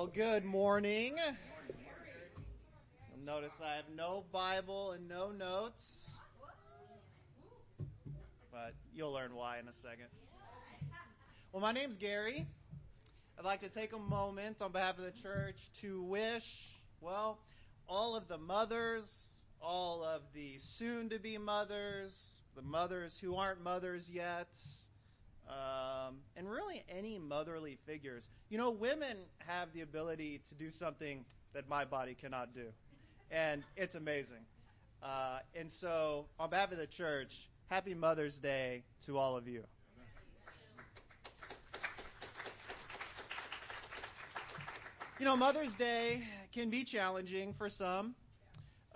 Well, good morning. You'll notice I have no Bible and no notes, but you'll learn why in a second. Well, my name's Gary. I'd like to take a moment on behalf of the church to wish, well, all of the mothers, all of the soon-to-be mothers, the mothers who aren't mothers yet, and really any motherly figures. You know, women have the ability to do something that my body cannot do, and it's amazing. And so, on behalf of the church, happy Mother's Day to all of you. You know, Mother's Day can be challenging for some.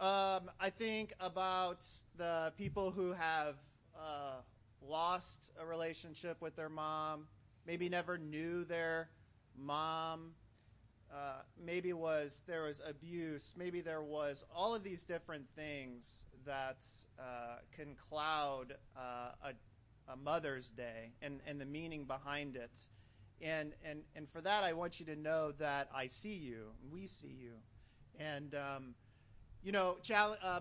I think about the people who have lost a relationship with their mom, maybe never knew their mom, maybe there was abuse, maybe there was all of these different things that can cloud a Mother's Day and the meaning behind it. And for that, I want you to know that I see you, and we see you. And, you know,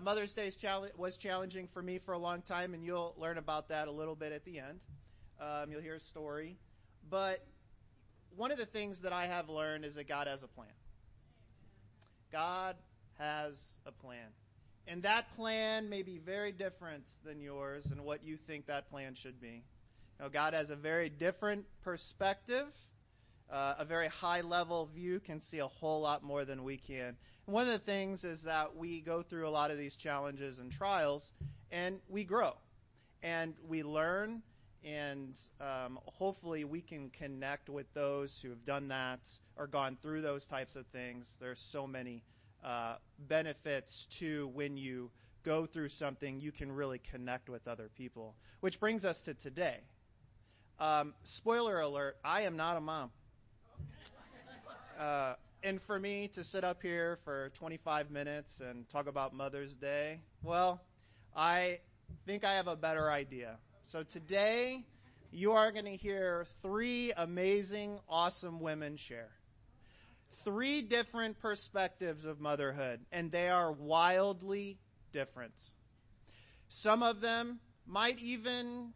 Mother's Day was challenging for me for a long time, and you'll learn about that a little bit at the end. You'll hear a story. But one of the things that I have learned is that God has a plan. God has a plan. And that plan may be very different than yours and what you think that plan should be. You know, God has a very different perspective. A very high-level view can see a whole lot more than we can. And one of the things is that we go through a lot of these challenges and trials, and we grow, and we learn, and hopefully we can connect with those who have done that or gone through those types of things. There's so many benefits to when you go through something, you can really connect with other people, which brings us to today. Spoiler alert, I am not a mom. And for me to sit up here for 25 minutes and talk about Mother's Day, well, I think I have a better idea. So today, you are going to hear three amazing, awesome women share. Three different perspectives of motherhood, and they are wildly different. Some of them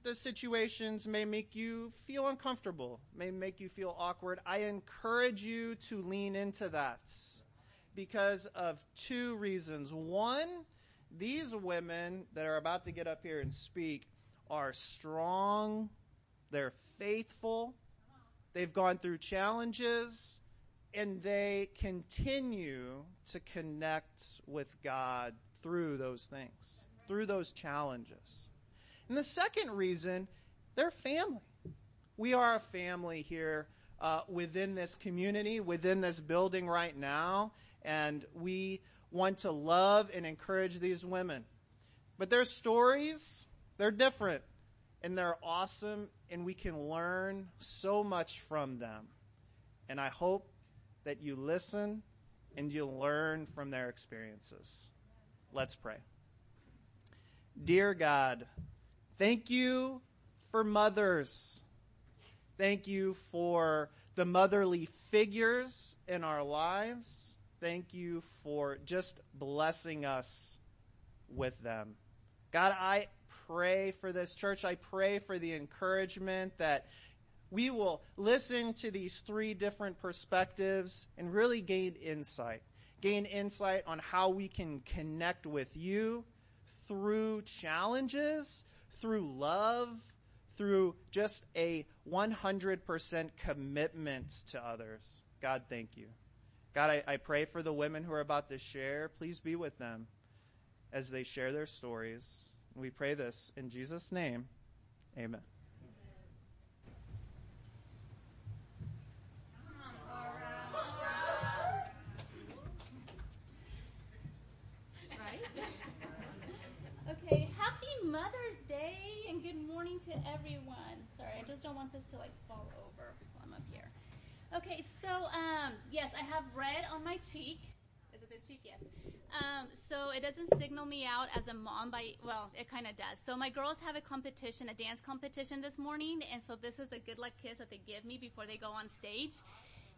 the situations may make you feel uncomfortable, may make you feel awkward. I encourage you to lean into that because of two reasons. One, these women that are about to get up here and speak are strong, they're faithful, they've gone through challenges, and they continue to connect with God through those things, through those challenges. And the second reason, they're family. We are a family here within this community, within this building right now, and we want to love and encourage these women. But their stories, they're different, and they're awesome, and we can learn so much from them. And I hope that you listen and you learn from their experiences. Let's pray. Dear God, thank you for mothers. Thank you for the motherly figures in our lives. Thank you for just blessing us with them. God, I pray for this church. I pray for the encouragement that we will listen to these three different perspectives and really gain insight on how we can connect with you through challenges, through love, through just a 100% commitment to others. God, thank you. God, I pray for the women who are about to share. Please be with them as they share their stories. We pray this in Jesus' name. Amen. Mother's Day and good morning to everyone. Sorry, I just don't want this to fall over while I'm up here. Okay, so yes, I have red on my cheek. Is it this cheek? Yes. So it doesn't signal me out as a mom, it kind of does. So my girls have a dance competition this morning, and so this is a good luck kiss that they give me before they go on stage.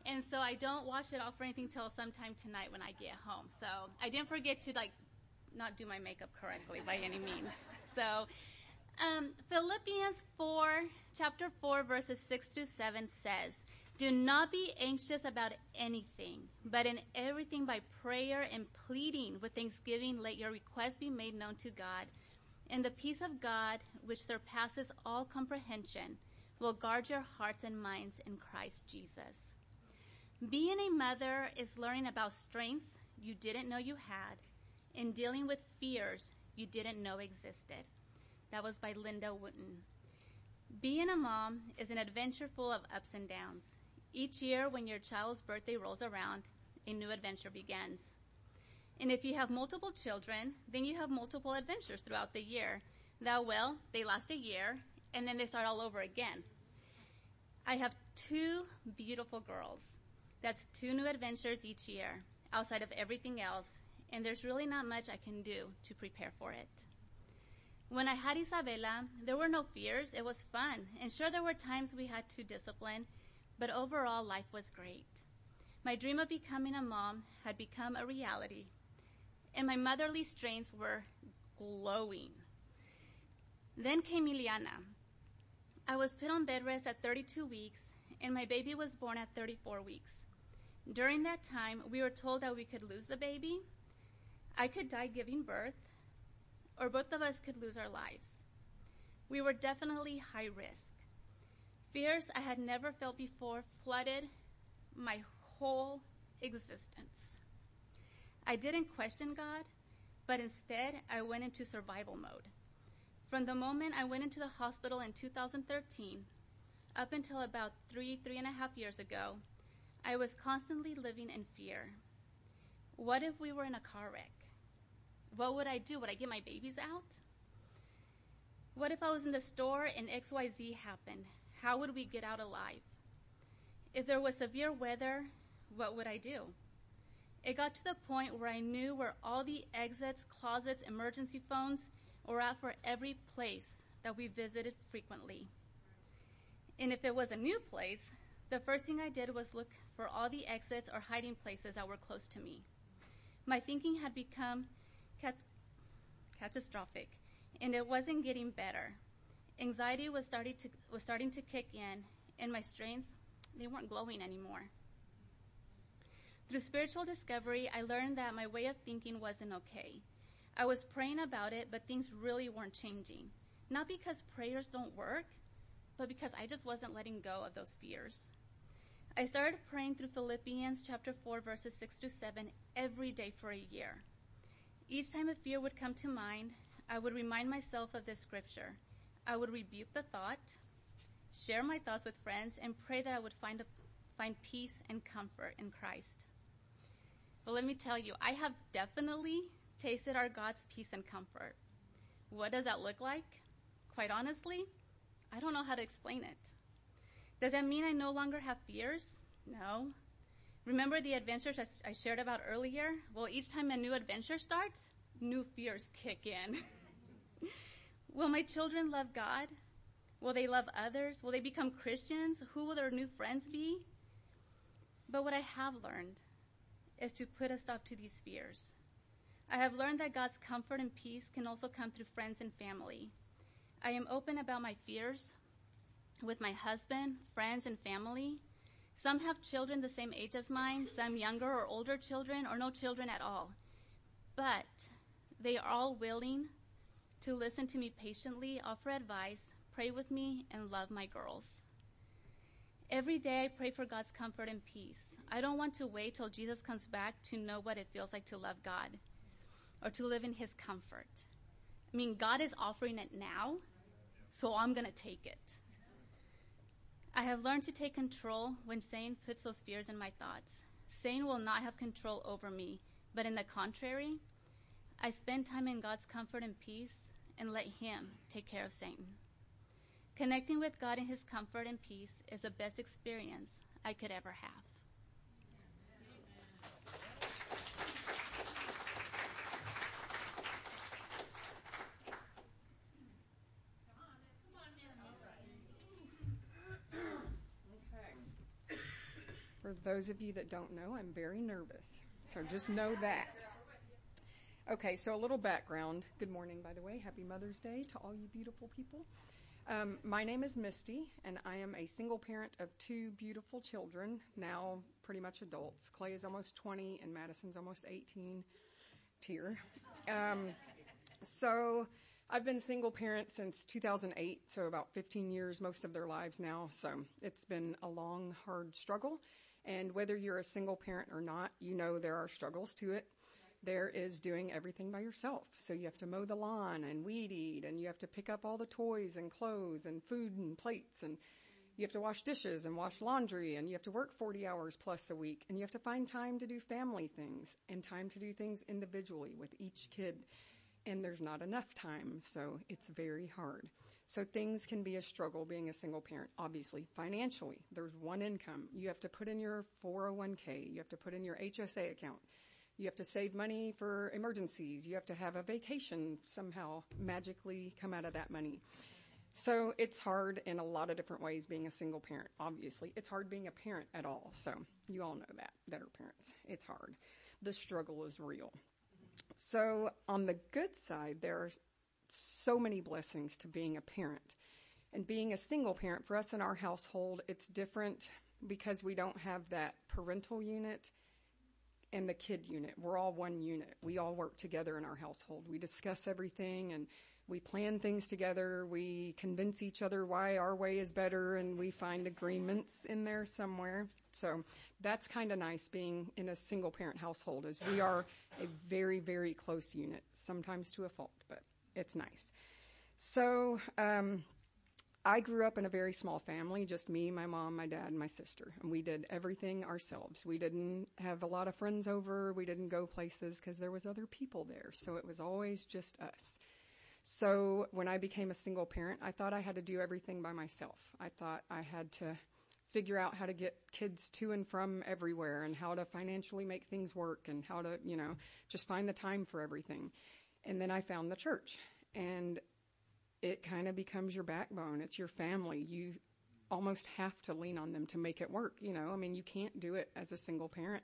And so I don't wash it off or anything till sometime tonight when I get home. So I didn't forget to, not do my makeup correctly by any means. So Philippians chapter 4, verses 6 through 7 says, "Do not be anxious about anything, but in everything by prayer and pleading with thanksgiving, let your requests be made known to God. And the peace of God, which surpasses all comprehension, will guard your hearts and minds in Christ Jesus." Being a mother is learning about strengths you didn't know you had and dealing with fears you didn't know existed. That was by Linda Wooten. Being a mom is an adventure full of ups and downs. Each year when your child's birthday rolls around, a new adventure begins. And if you have multiple children, then you have multiple adventures throughout the year. They last a year, and then they start all over again. I have two beautiful girls. That's two new adventures each year, outside of everything else, and there's really not much I can do to prepare for it. When I had Isabella, there were no fears. It was fun, and sure there were times we had to discipline, but overall life was great. My dream of becoming a mom had become a reality, and my motherly strengths were glowing. Then came Ileana. I was put on bed rest at 32 weeks, and my baby was born at 34 weeks. During that time, we were told that we could lose the baby, I could die giving birth, or both of us could lose our lives. We were definitely high risk. Fears I had never felt before flooded my whole existence. I didn't question God, but instead I went into survival mode. From the moment I went into the hospital in 2013, up until about three and a half years ago, I was constantly living in fear. What if we were in a car wreck? What would I do? Would I get my babies out? What if I was in the store and XYZ happened? How would we get out alive? If there was severe weather, what would I do? It got to the point where I knew where all the exits, closets, emergency phones were at for every place that we visited frequently. And if it was a new place, the first thing I did was look for all the exits or hiding places that were close to me. My thinking had become catastrophic, and it wasn't getting better. Anxiety was starting to kick in, and my strengths, they weren't glowing anymore. Through spiritual discovery, I learned that my way of thinking wasn't okay. I was praying about it, but things really weren't changing. Not because prayers don't work, but because I just wasn't letting go of those fears. I started praying through Philippians chapter 4, verses 6 through 7 every day for a year. Each time a fear would come to mind, I would remind myself of this scripture. I would rebuke the thought, share my thoughts with friends, and pray that I would find peace and comfort in Christ. But let me tell you, I have definitely tasted our God's peace and comfort. What does that look like? Quite honestly, I don't know how to explain it. Does that mean I no longer have fears? No. Remember the adventures I shared about earlier? Well, each time a new adventure starts, new fears kick in. Will my children love God? Will they love others? Will they become Christians? Who will their new friends be? But what I have learned is to put a stop to these fears. I have learned that God's comfort and peace can also come through friends and family. I am open about my fears with my husband, friends, and family. Some have children the same age as mine, some younger or older children, or no children at all. But they are all willing to listen to me patiently, offer advice, pray with me, and love my girls. Every day I pray for God's comfort and peace. I don't want to wait till Jesus comes back to know what it feels like to love God or to live in His comfort. I mean, God is offering it now, so I'm going to take it. I have learned to take control when Satan puts those fears in my thoughts. Satan will not have control over me, but in the contrary, I spend time in God's comfort and peace and let Him take care of Satan. Connecting with God in His comfort and peace is the best experience I could ever have. For those of you that don't know, I'm very nervous, so just know that. Okay, so a little background. Good morning, by the way. Happy Mother's Day to all you beautiful people. My name is Misty, and I am a single parent of two beautiful children, now pretty much adults. Clay is almost 20, and Madison's almost 18. Tear. So I've been single parent since 2008, so about 15 years, most of their lives now. So it's been a long, hard struggle. And whether you're a single parent or not, you know there are struggles to it. There is doing everything by yourself. So you have to mow the lawn and weed eat, and you have to pick up all the toys and clothes and food and plates, and you have to wash dishes and wash laundry, and you have to work 40 hours plus a week, and you have to find time to do family things and time to do things individually with each kid. And there's not enough time, so it's very hard. So things can be a struggle being a single parent, obviously. Financially, there's one income. You have to put in your 401k. You have to put in your HSA account. You have to save money for emergencies. You have to have a vacation somehow magically come out of that money. So it's hard in a lot of different ways being a single parent, obviously. It's hard being a parent at all. So you all know that are parents. It's hard. The struggle is real. So on the good side, there are so many blessings to being a parent. And being a single parent, for us in our household, it's different because we don't have that parental unit and the kid unit. We're all one unit. We all work together in our household. We discuss everything, and we plan things together. We convince each other why our way is better, and we find agreements in there somewhere. So that's kind of nice being in a single parent household, is we are a very, very close unit, sometimes to a fault, but it's nice. So, I grew up in a very small family, just me, my mom, my dad, and my sister, and we did everything ourselves. We didn't have a lot of friends over. We didn't go places because there was other people there, so it was always just us. So when I became a single parent, I thought I had to do everything by myself. I thought I had to figure out how to get kids to and from everywhere and how to financially make things work and how to, just find the time for everything. And then I found the church, and it kind of becomes your backbone. It's your family. You almost have to lean on them to make it work. You can't do it as a single parent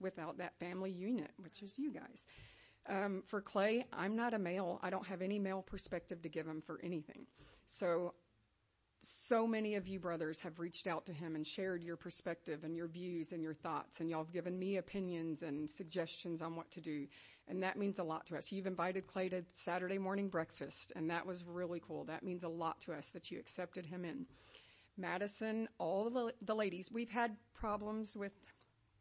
without that family unit, which is you guys. For Clay, I'm not a male. I don't have any male perspective to give him for anything. So many of you brothers have reached out to him and shared your perspective and your views and your thoughts, and y'all have given me opinions and suggestions on what to do, and that means a lot to us. You've invited Clay to Saturday morning breakfast, and that was really cool. That means a lot to us that you accepted him in. Madison, all the ladies, we've had problems with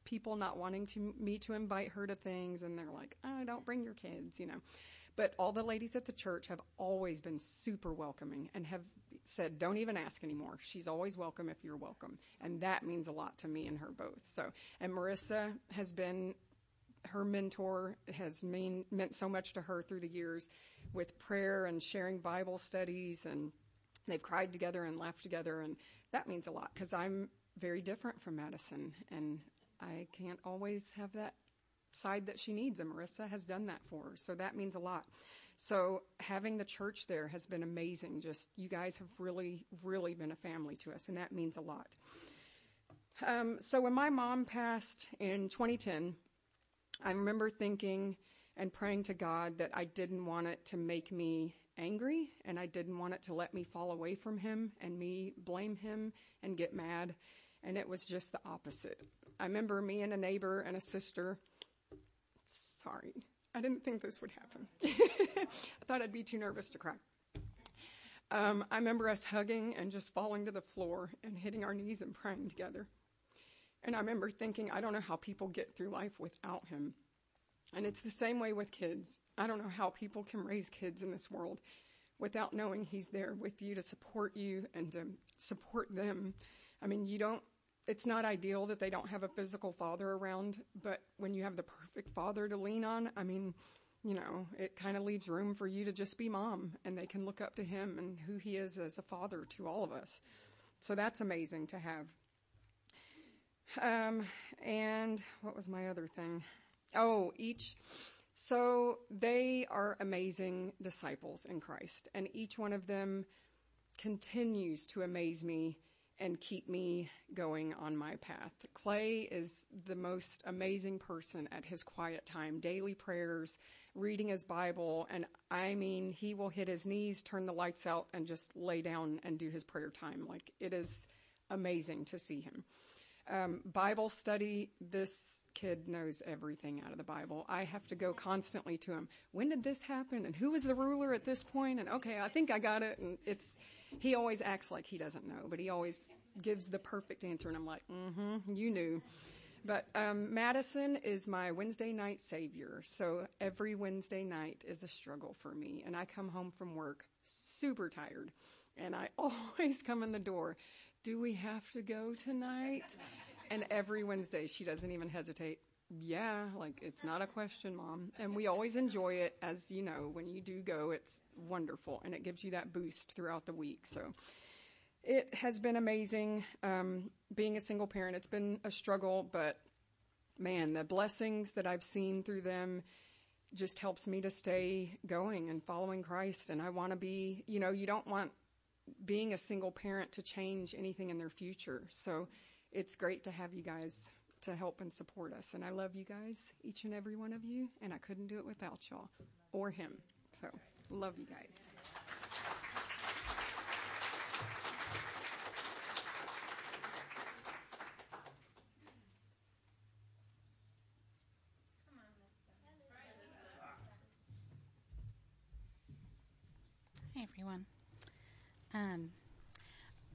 people not wanting me to invite her to things, and they're like, oh, don't bring your kids, But all the ladies at the church have always been super welcoming and have said, don't even ask anymore. She's always welcome if you're welcome. And that means a lot to me and her both. And Marissa has been, her mentor has meant so much to her through the years with prayer and sharing Bible studies, and they've cried together and laughed together. And that means a lot because I'm very different from Madison, and I can't always have that side that she needs, and Marissa has done that for her. So that means a lot. So having the church there has been amazing. Just you guys have really, really been a family to us, and that means a lot. So when my mom passed in 2010, I remember thinking and praying to God that I didn't want it to make me angry, and I didn't want it to let me fall away from him and me blame him and get mad. And it was just the opposite. I remember me and a neighbor and a sister. Sorry, I didn't think this would happen. I thought I'd be too nervous to cry. I remember us hugging and just falling to the floor and hitting our knees and praying together. And I remember thinking, I don't know how people get through life without him. And it's the same way with kids. I don't know how people can raise kids in this world without knowing he's there with you to support you and to support them. It's not ideal that they don't have a physical father around, but when you have the perfect father to lean on, it kind of leaves room for you to just be mom, and they can look up to him and who he is as a father to all of us. So that's amazing to have. And what was my other thing? So they are amazing disciples in Christ, and each one of them continues to amaze me and keep me going on my path. Clay is the most amazing person at his quiet time, daily prayers, reading his Bible, and I mean, he will hit his knees, turn the lights out, and just lay down and do his prayer time. Like, it is amazing to see him. Bible study, this kid knows everything out of the Bible. I have to go constantly to him. When did this happen? And who was the ruler at this point? And okay, I think I got it. And it's, he always acts like he doesn't know, but he always gives the perfect answer. And I'm like, you knew. But Madison is my Wednesday night savior. So every Wednesday night is a struggle for me. And I come home from work super tired. And I always come in the door, do we have to go tonight? And every Wednesday, she doesn't even hesitate. Yeah, like, it's not a question, Mom. And we always enjoy it. As you know, when you do go, it's wonderful, and it gives you that boost throughout the week. So it has been amazing being a single parent. It's been a struggle, but, man, the blessings that I've seen through them just helps me to stay going and following Christ. And I want to be, you know, you don't want being a single parent to change anything in their future. So it's great to have you guys to help and support us. And I love you guys, each and every one of you, and I couldn't do it without y'all or him. So love you guys. Hi, everyone.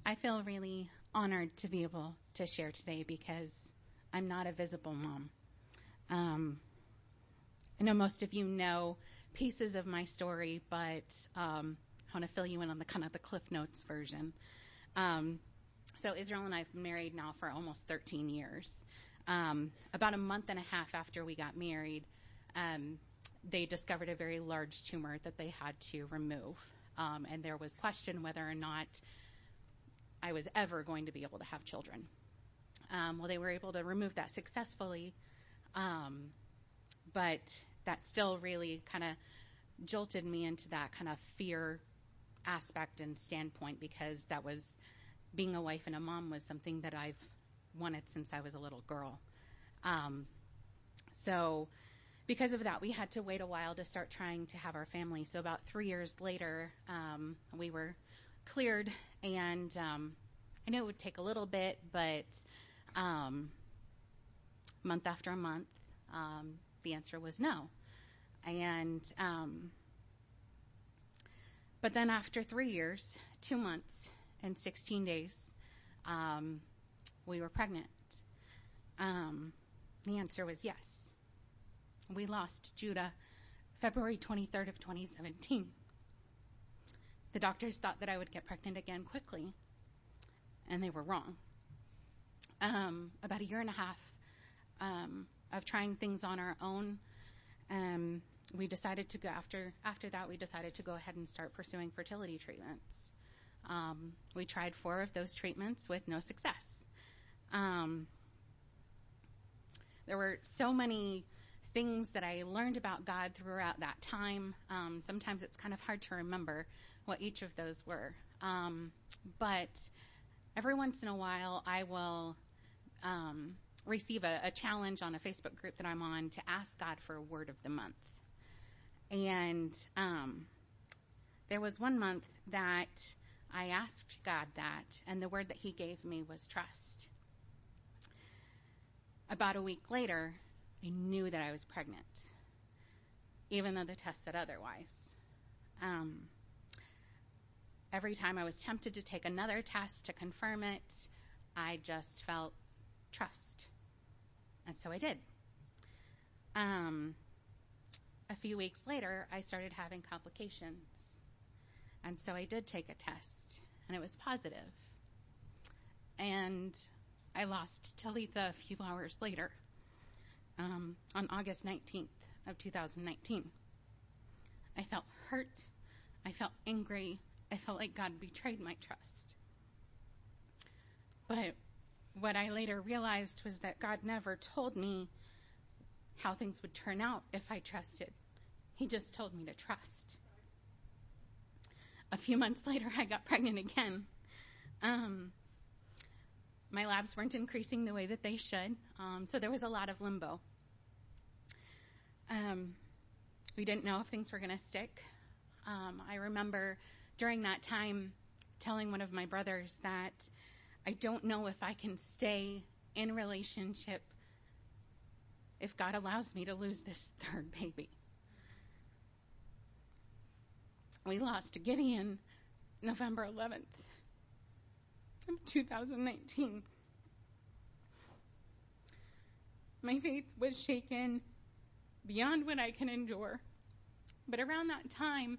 I feel really honored to be able to share today because I'm not a visible mom. I know most of you know pieces of my story, but I want to fill you in on the kind of the Cliff Notes version. So Israel and I have been married now for almost 13 years. About a month and a half after we got married, they discovered a very large tumor that they had to remove. And there was question whether or not I was ever going to be able to have children. Well, they were able to remove that successfully, but that still really kind of jolted me into that kind of fear aspect and standpoint, because that was, being a wife and a mom was something that I've wanted since I was a little girl. So because of that, we had to wait a while to start trying to have our family. So about 3 years later, we were cleared, and I know it would take a little bit, but month after month, the answer was no. And but then after 3 years, 2 months, and 16 days, we were pregnant. The answer was yes. We lost Judah February 23rd of 2017. The doctors thought that I would get pregnant again quickly, and they were wrong. About a year and a half of trying things on our own, we decided to go after that, we decided to go ahead and start pursuing fertility treatments. We tried 4 of those treatments with no success. There were so many things that I learned about God throughout that time. Sometimes it's kind of hard to remember what each of those were. But every once in a while, I will receive a challenge on a Facebook group that I'm on to ask God for a word of the month. And there was one month that I asked God that, and the word that he gave me was trust. About a week later, I knew that I was pregnant, even though the test said otherwise. Every time I was tempted to take another test to confirm it, I just felt trust. And so I did. A few weeks later, I started having complications. And so I did take a test, and it was positive. And I lost Talitha a few hours later. On August 19th of 2019. I felt hurt. I felt angry. I felt like God betrayed my trust. But what I later realized was that God never told me how things would turn out if I trusted. He just told me to trust. A few months later, I got pregnant again. my labs weren't increasing the way that they should, so there was a lot of limbo. We didn't know if things were going to stick. I remember during that time telling one of my brothers that I don't know if I can stay in relationship if God allows me to lose this third baby. We lost Gideon November 11th of 2019. My faith was shaken beyond what I can endure. But around that time,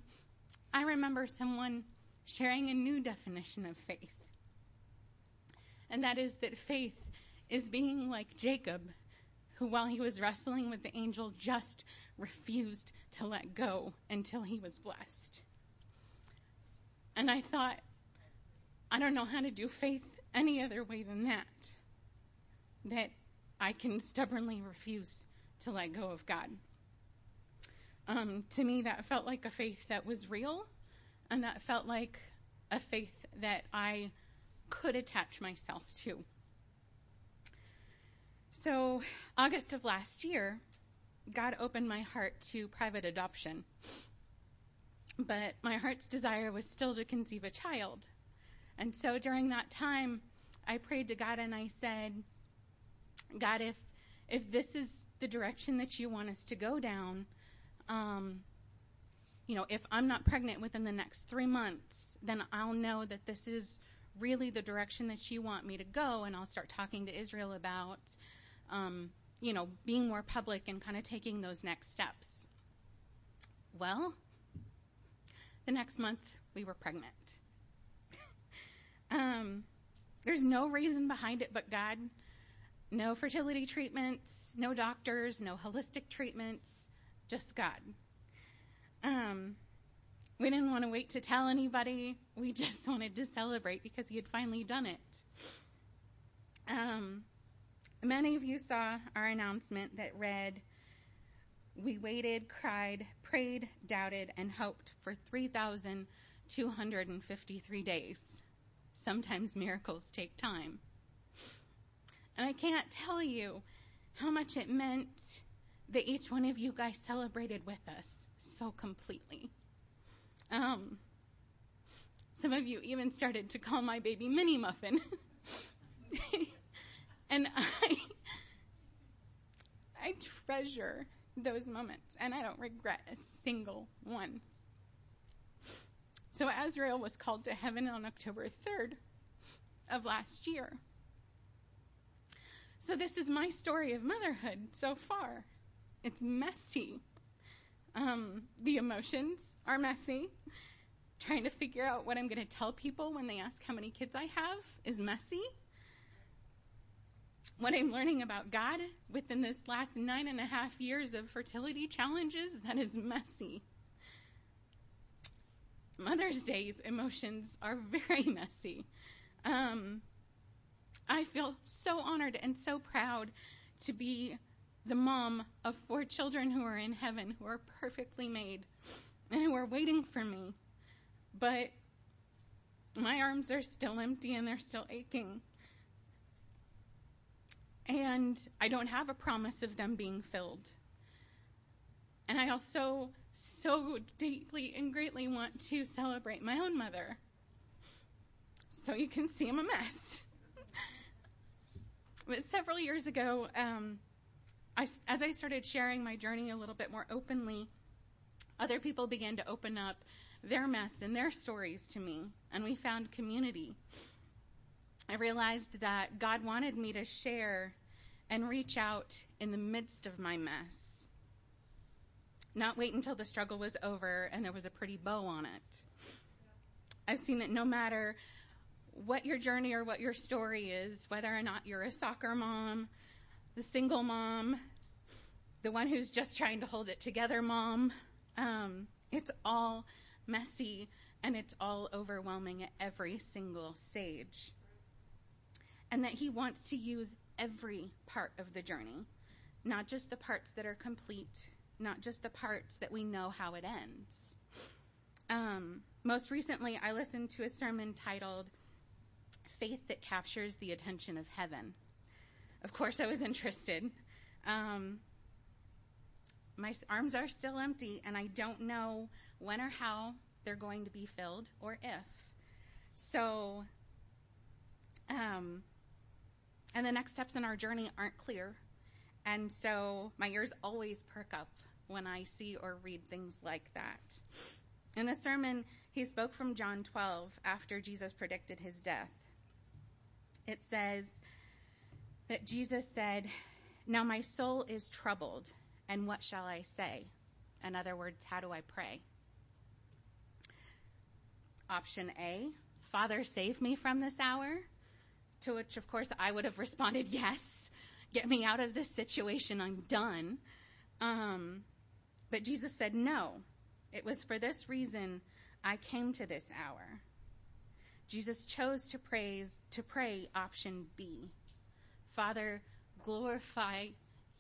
I remember someone sharing a new definition of faith. And that is that faith is being like Jacob, who while he was wrestling with the angel just refused to let go until he was blessed. And I thought, I don't know how to do faith any other way than that I can stubbornly refuse to let go of God. To me, that felt like a faith that was real, and that felt like a faith that I could attach myself to. So, August of last year, God opened my heart to private adoption, but my heart's desire was still to conceive a child. And so during that time, I prayed to God and I said, God, if this is the direction that you want us to go down, if I'm not pregnant within the next 3 months, then I'll know that this is really the direction that you want me to go, and I'll start talking to Israel about, being more public and kind of taking those next steps. Well, the next month we were pregnant. There's no reason behind it but God. No fertility treatments, no doctors, no holistic treatments, just God. We didn't want to wait to tell anybody. We just wanted to celebrate because he had finally done it. Many of you saw our announcement that read, we waited, cried, prayed, doubted, and hoped for 3,253 days. Sometimes miracles take time. And I can't tell you how much it meant that each one of you guys celebrated with us so completely. Some of you even started to call my baby Mini Muffin. And I treasure those moments, and I don't regret a single one. So Azrael was called to heaven on October 3rd of last year. So this is my story of motherhood so far. It's messy. The emotions are messy. Trying to figure out what I'm going to tell people when they ask how many kids I have is messy. What I'm learning about God within this last 9.5 years of fertility challenges, that is messy. Mother's Day's emotions are very messy. I feel so honored and so proud to be the mom of 4 children who are in heaven, who are perfectly made, and who are waiting for me. But my arms are still empty and they're still aching. And I don't have a promise of them being filled. And I also so deeply and greatly want to celebrate my own mother. So you can see I'm a mess. But several years ago, as I started sharing my journey a little bit more openly, other people began to open up their mess and their stories to me, and we found community. I realized that God wanted me to share and reach out in the midst of my mess, not wait until the struggle was over and there was a pretty bow on it. I've seen that no matter what your journey or what your story is, whether or not you're a soccer mom, the single mom, the one who's just trying to hold it together mom, it's all messy and it's all overwhelming at every single stage. And that he wants to use every part of the journey, not just the parts that are complete, not just the parts that we know how it ends. Most recently, I listened to a sermon titled faith that captures the attention of heaven. Of course, I was interested. My arms are still empty, and I don't know when or how they're going to be filled or if. So, and the next steps in our journey aren't clear. And so my ears always perk up when I see or read things like that. In the sermon, he spoke from John 12 after Jesus predicted his death. It says that Jesus said, "Now my soul is troubled, and what shall I say?" In other words, how do I pray? Option A, "Father, save me from this hour," to which, of course, I would have responded, "Yes, get me out of this situation, I'm done." But Jesus said, "No, it was for this reason I came to this hour." Jesus chose to pray option B, "Father, glorify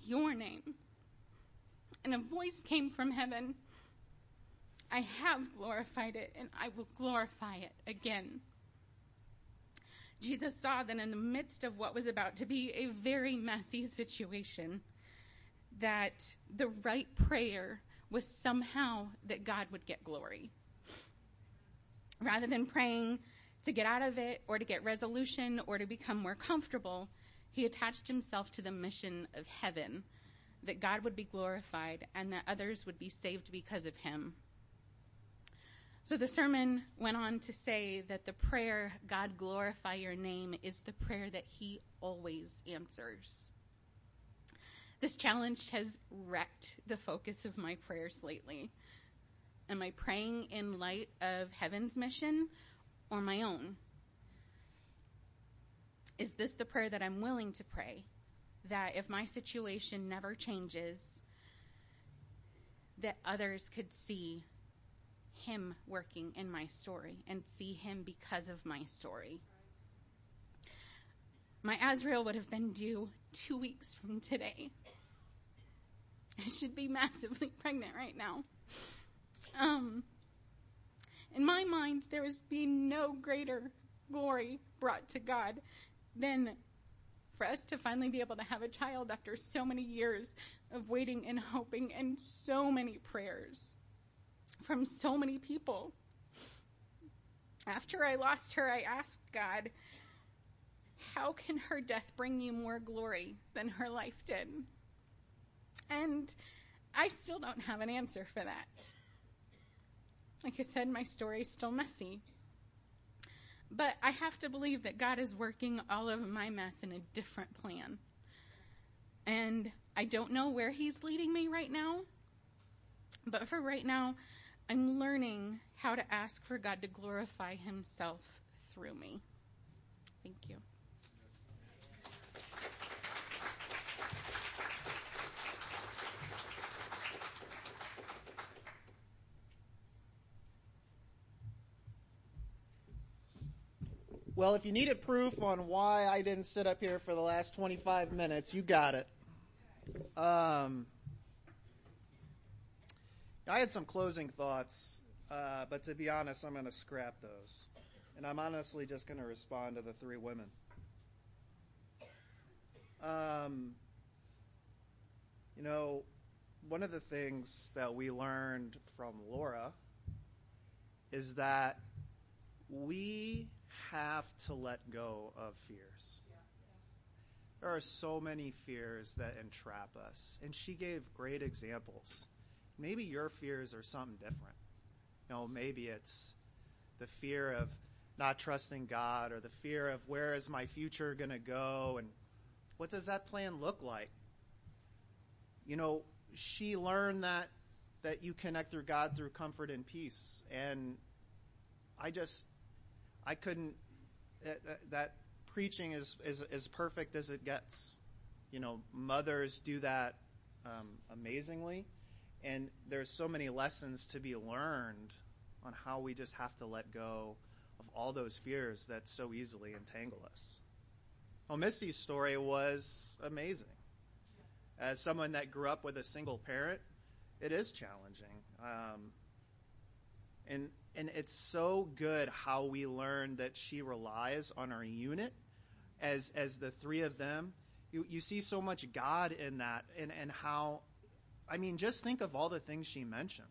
your name." And a voice came from heaven, "I have glorified it, and I will glorify it again." Jesus saw that in the midst of what was about to be a very messy situation, that the right prayer was somehow that God would get glory. Rather than praying to get out of it or to get resolution or to become more comfortable, he attached himself to the mission of heaven, that God would be glorified and that others would be saved because of him. So the sermon went on to say that the prayer, "God glorify your name," is the prayer that he always answers. This challenge has wrecked the focus of my prayers lately. Am I praying in light of heaven's mission or my own? Is this the prayer that I'm willing to pray? That if my situation never changes, that others could see him working in my story and see him because of my story. My Azrael would have been due 2 weeks from today. I should be massively pregnant right now. In my mind, there has been no greater glory brought to God than for us to finally be able to have a child after so many years of waiting and hoping and so many prayers from so many people. After I lost her, I asked God, "How can her death bring you more glory than her life did?" And I still don't have an answer for that. Like I said, my story's still messy. But I have to believe that God is working all of my mess in a different plan. And I don't know where he's leading me right now, but for right now, I'm learning how to ask for God to glorify himself through me. Thank you. Well, if you needed proof on why I didn't sit up here for the last 25 minutes, you got it. I had some closing thoughts, but to be honest, I'm going to scrap those. And I'm honestly just going to respond to the three women. You know, one of the things that we learned from Laura is that we have to let go of fears. There are so many fears that entrap us, and she gave great examples. Maybe your fears are something different. You know, maybe it's the fear of not trusting God, or the fear of where is my future going to go, and what does that plan look like? You know, she learned that you connect through God through comfort and peace, and I couldn't, that preaching is as perfect as it gets. You know, mothers do that amazingly, and there's so many lessons to be learned on how we just have to let go of all those fears that so easily entangle us. Well, Misty's story was amazing. As someone that grew up with a single parent, it is challenging. And And it's so good how we learn that she relies on our unit as the three of them. You see so much God in that, and how, I mean, just think of all the things she mentioned.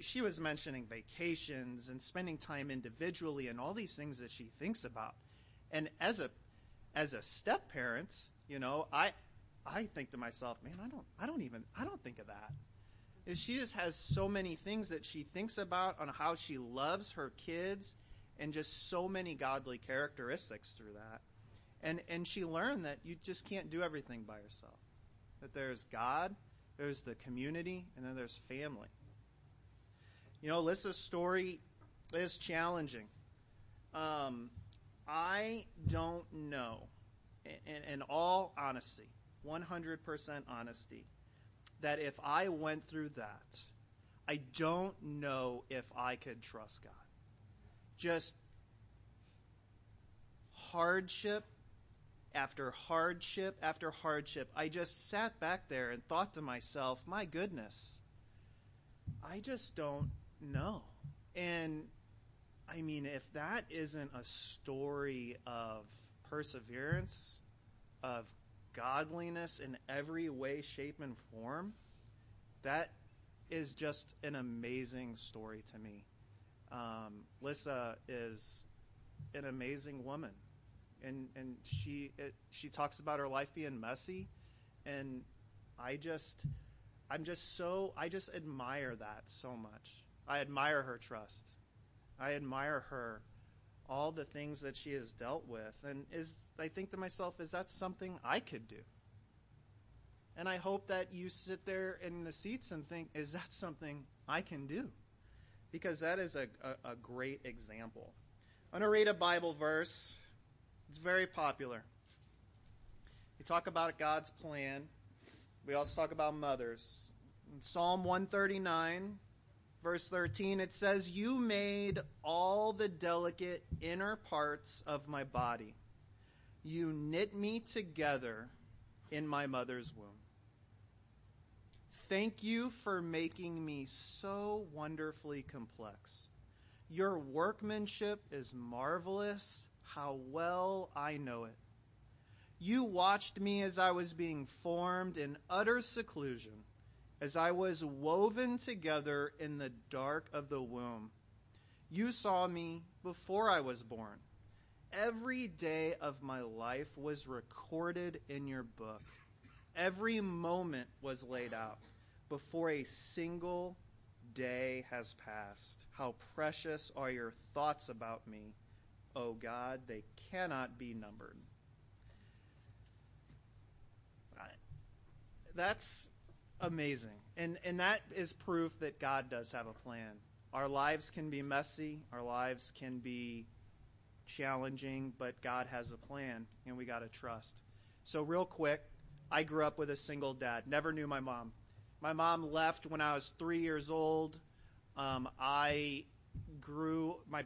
She was mentioning vacations and spending time individually and all these things that she thinks about. And as a step parent, you know, I think to myself, man, I don't think of that. Is she just has so many things that she thinks about on how she loves her kids, and just so many godly characteristics through that. And she learned that you just can't do everything by yourself. That there's God, there's the community, and then there's family. You know, Alyssa's story is challenging. I don't know, in all honesty, 100% honesty, that if I went through that, I don't know if I could trust God. Just hardship after hardship after hardship. I just sat back there and thought to myself, my goodness, I just don't know. And I mean, if that isn't a story of perseverance, of godliness in every way, shape, and form, that is just an amazing story to me. Lissa is an amazing woman, and she talks about her life being messy, and I just admire that so much. I admire her trust. I admire her, all the things that she has dealt with, and I think to myself, is that something I could do? And I hope that you sit there in the seats and think, is that something I can do? Because that is a great example. I'm going to read a Bible verse. It's very popular. We talk about God's plan. We also talk about mothers. In Psalm 139, verse 13, it says, "You made all the delicate inner parts of my body. You knit me together in my mother's womb. Thank you for making me so wonderfully complex. Your workmanship is marvelous. How well I know it. You watched me as I was being formed in utter seclusion, as I was woven together in the dark of the womb. You saw me before I was born. Every day of my life was recorded in your book. Every moment was laid out before a single day has passed. How precious are your thoughts about me, O God, they cannot be numbered." That's amazing. And that is proof that God does have a plan. Our lives can be messy. Our lives can be challenging, but God has a plan, and we got to trust. So real quick, I grew up with a single dad. Never knew my mom. My mom left when I was 3 years old. My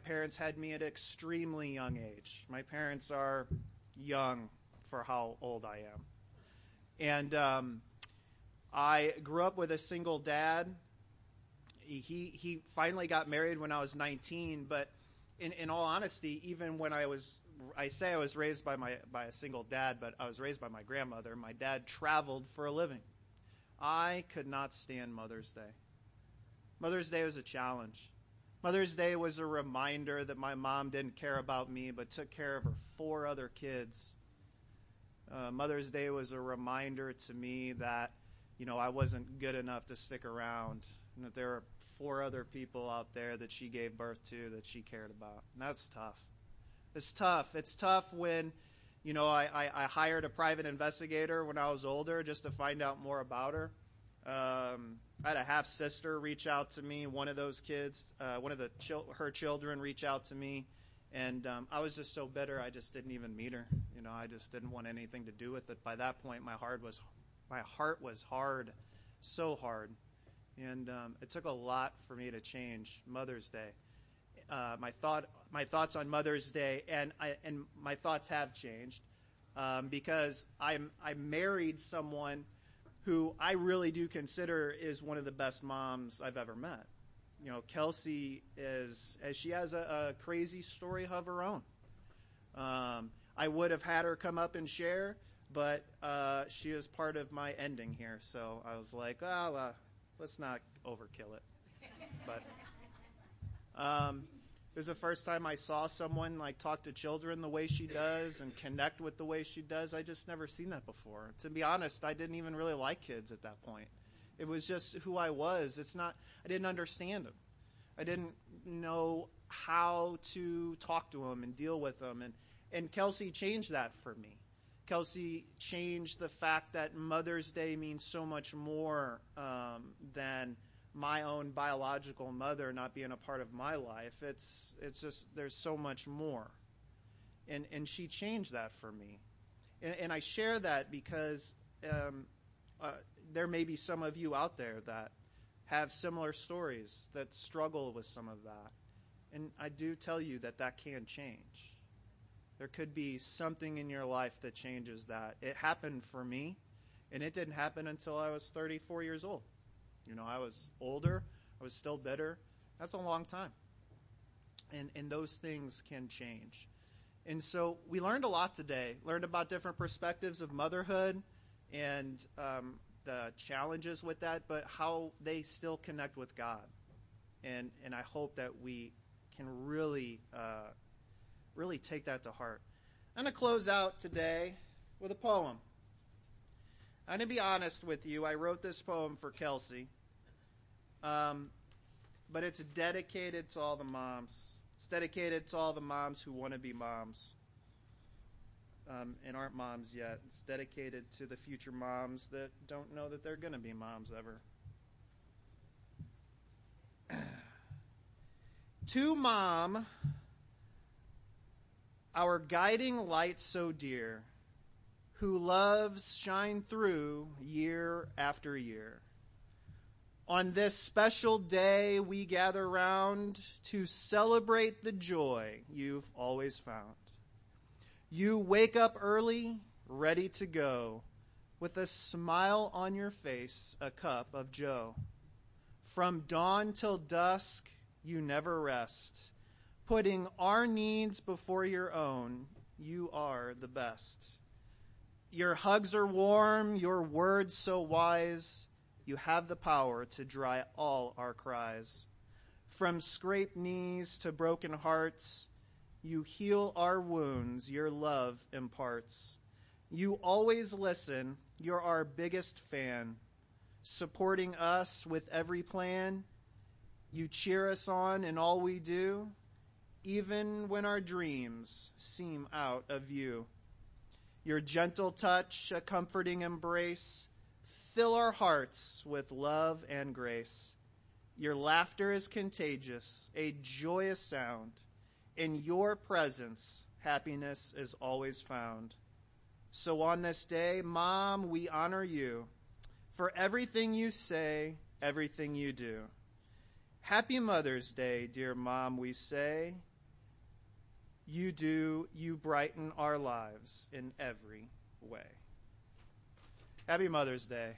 parents had me at an extremely young age. My parents are young for how old I am. And, I grew up with a single dad. He finally got married when I was 19, but in all honesty, even when I was raised by a single dad, but I was raised by my grandmother. My dad traveled for a living. I could not stand Mother's Day. Mother's Day was a challenge. Mother's Day was a reminder that my mom didn't care about me, but took care of her four other kids. Mother's Day was a reminder to me that, you know, I wasn't good enough to stick around, and that there were four other people out there that she gave birth to that she cared about. And that's tough. It's tough. It's tough when, you know, I hired a private investigator when I was older just to find out more about her. I had a half-sister reach out to me, one of those kids, her children reach out to me, and I was just so bitter I just didn't even meet her. You know, I just didn't want anything to do with it. By that point, my heart was hard, so hard, and it took a lot for me to change Mother's Day. My thoughts on Mother's Day, and my thoughts have changed because I married someone who I really do consider is one of the best moms I've ever met. you know, Kelsey is, as she has a crazy story of her own. I would have had her come up and share, but she is part of my ending here. So I was like, well, let's not overkill it. But it was the first time I saw someone like talk to children the way she does and connect with the way she does. I just never seen that before. To be honest, I didn't even really like kids at that point. It was just who I was. It's not, I didn't understand them. I didn't know how to talk to them and deal with them. And Kelsey changed that for me. Kelsey changed the fact that Mother's Day means so much more than my own biological mother not being a part of my life. It's just, there's so much more. And she changed that for me. And I share that because there may be some of you out there that have similar stories that struggle with some of that. And I do tell you that that can change. There could be something in your life that changes that. It happened for me, and it didn't happen until I was 34 years old. You know, I was older. I was still bitter. That's a long time. And those things can change. And so we learned a lot today, learned about different perspectives of motherhood and the challenges with that, but how they still connect with God. And I hope that we can really take that to heart. I'm going to close out today with a poem. I'm going to be honest with you. I wrote this poem for Kelsey, but it's dedicated to all the moms. It's dedicated to all the moms who want to be moms and aren't moms yet. It's dedicated to the future moms that don't know that they're going to be moms ever. To Mom, our guiding light so dear, who loves shine through year after year. On this special day, we gather round to celebrate the joy you've always found. You wake up early, ready to go, with a smile on your face, a cup of joe. From dawn till dusk, you never rest. Putting our needs before your own, you are the best. Your hugs are warm, your words so wise, you have the power to dry all our cries. From scraped knees to broken hearts, you heal our wounds, your love imparts. You always listen, you're our biggest fan, supporting us with every plan. You cheer us on in all we do, even when our dreams seem out of view. Your gentle touch, a comforting embrace, fill our hearts with love and grace. Your laughter is contagious, a joyous sound. In your presence, happiness is always found. So on this day, Mom, we honor you for everything you say, everything you do. Happy Mother's Day, dear Mom, we say. You do, you brighten our lives in every way. Happy Mother's Day.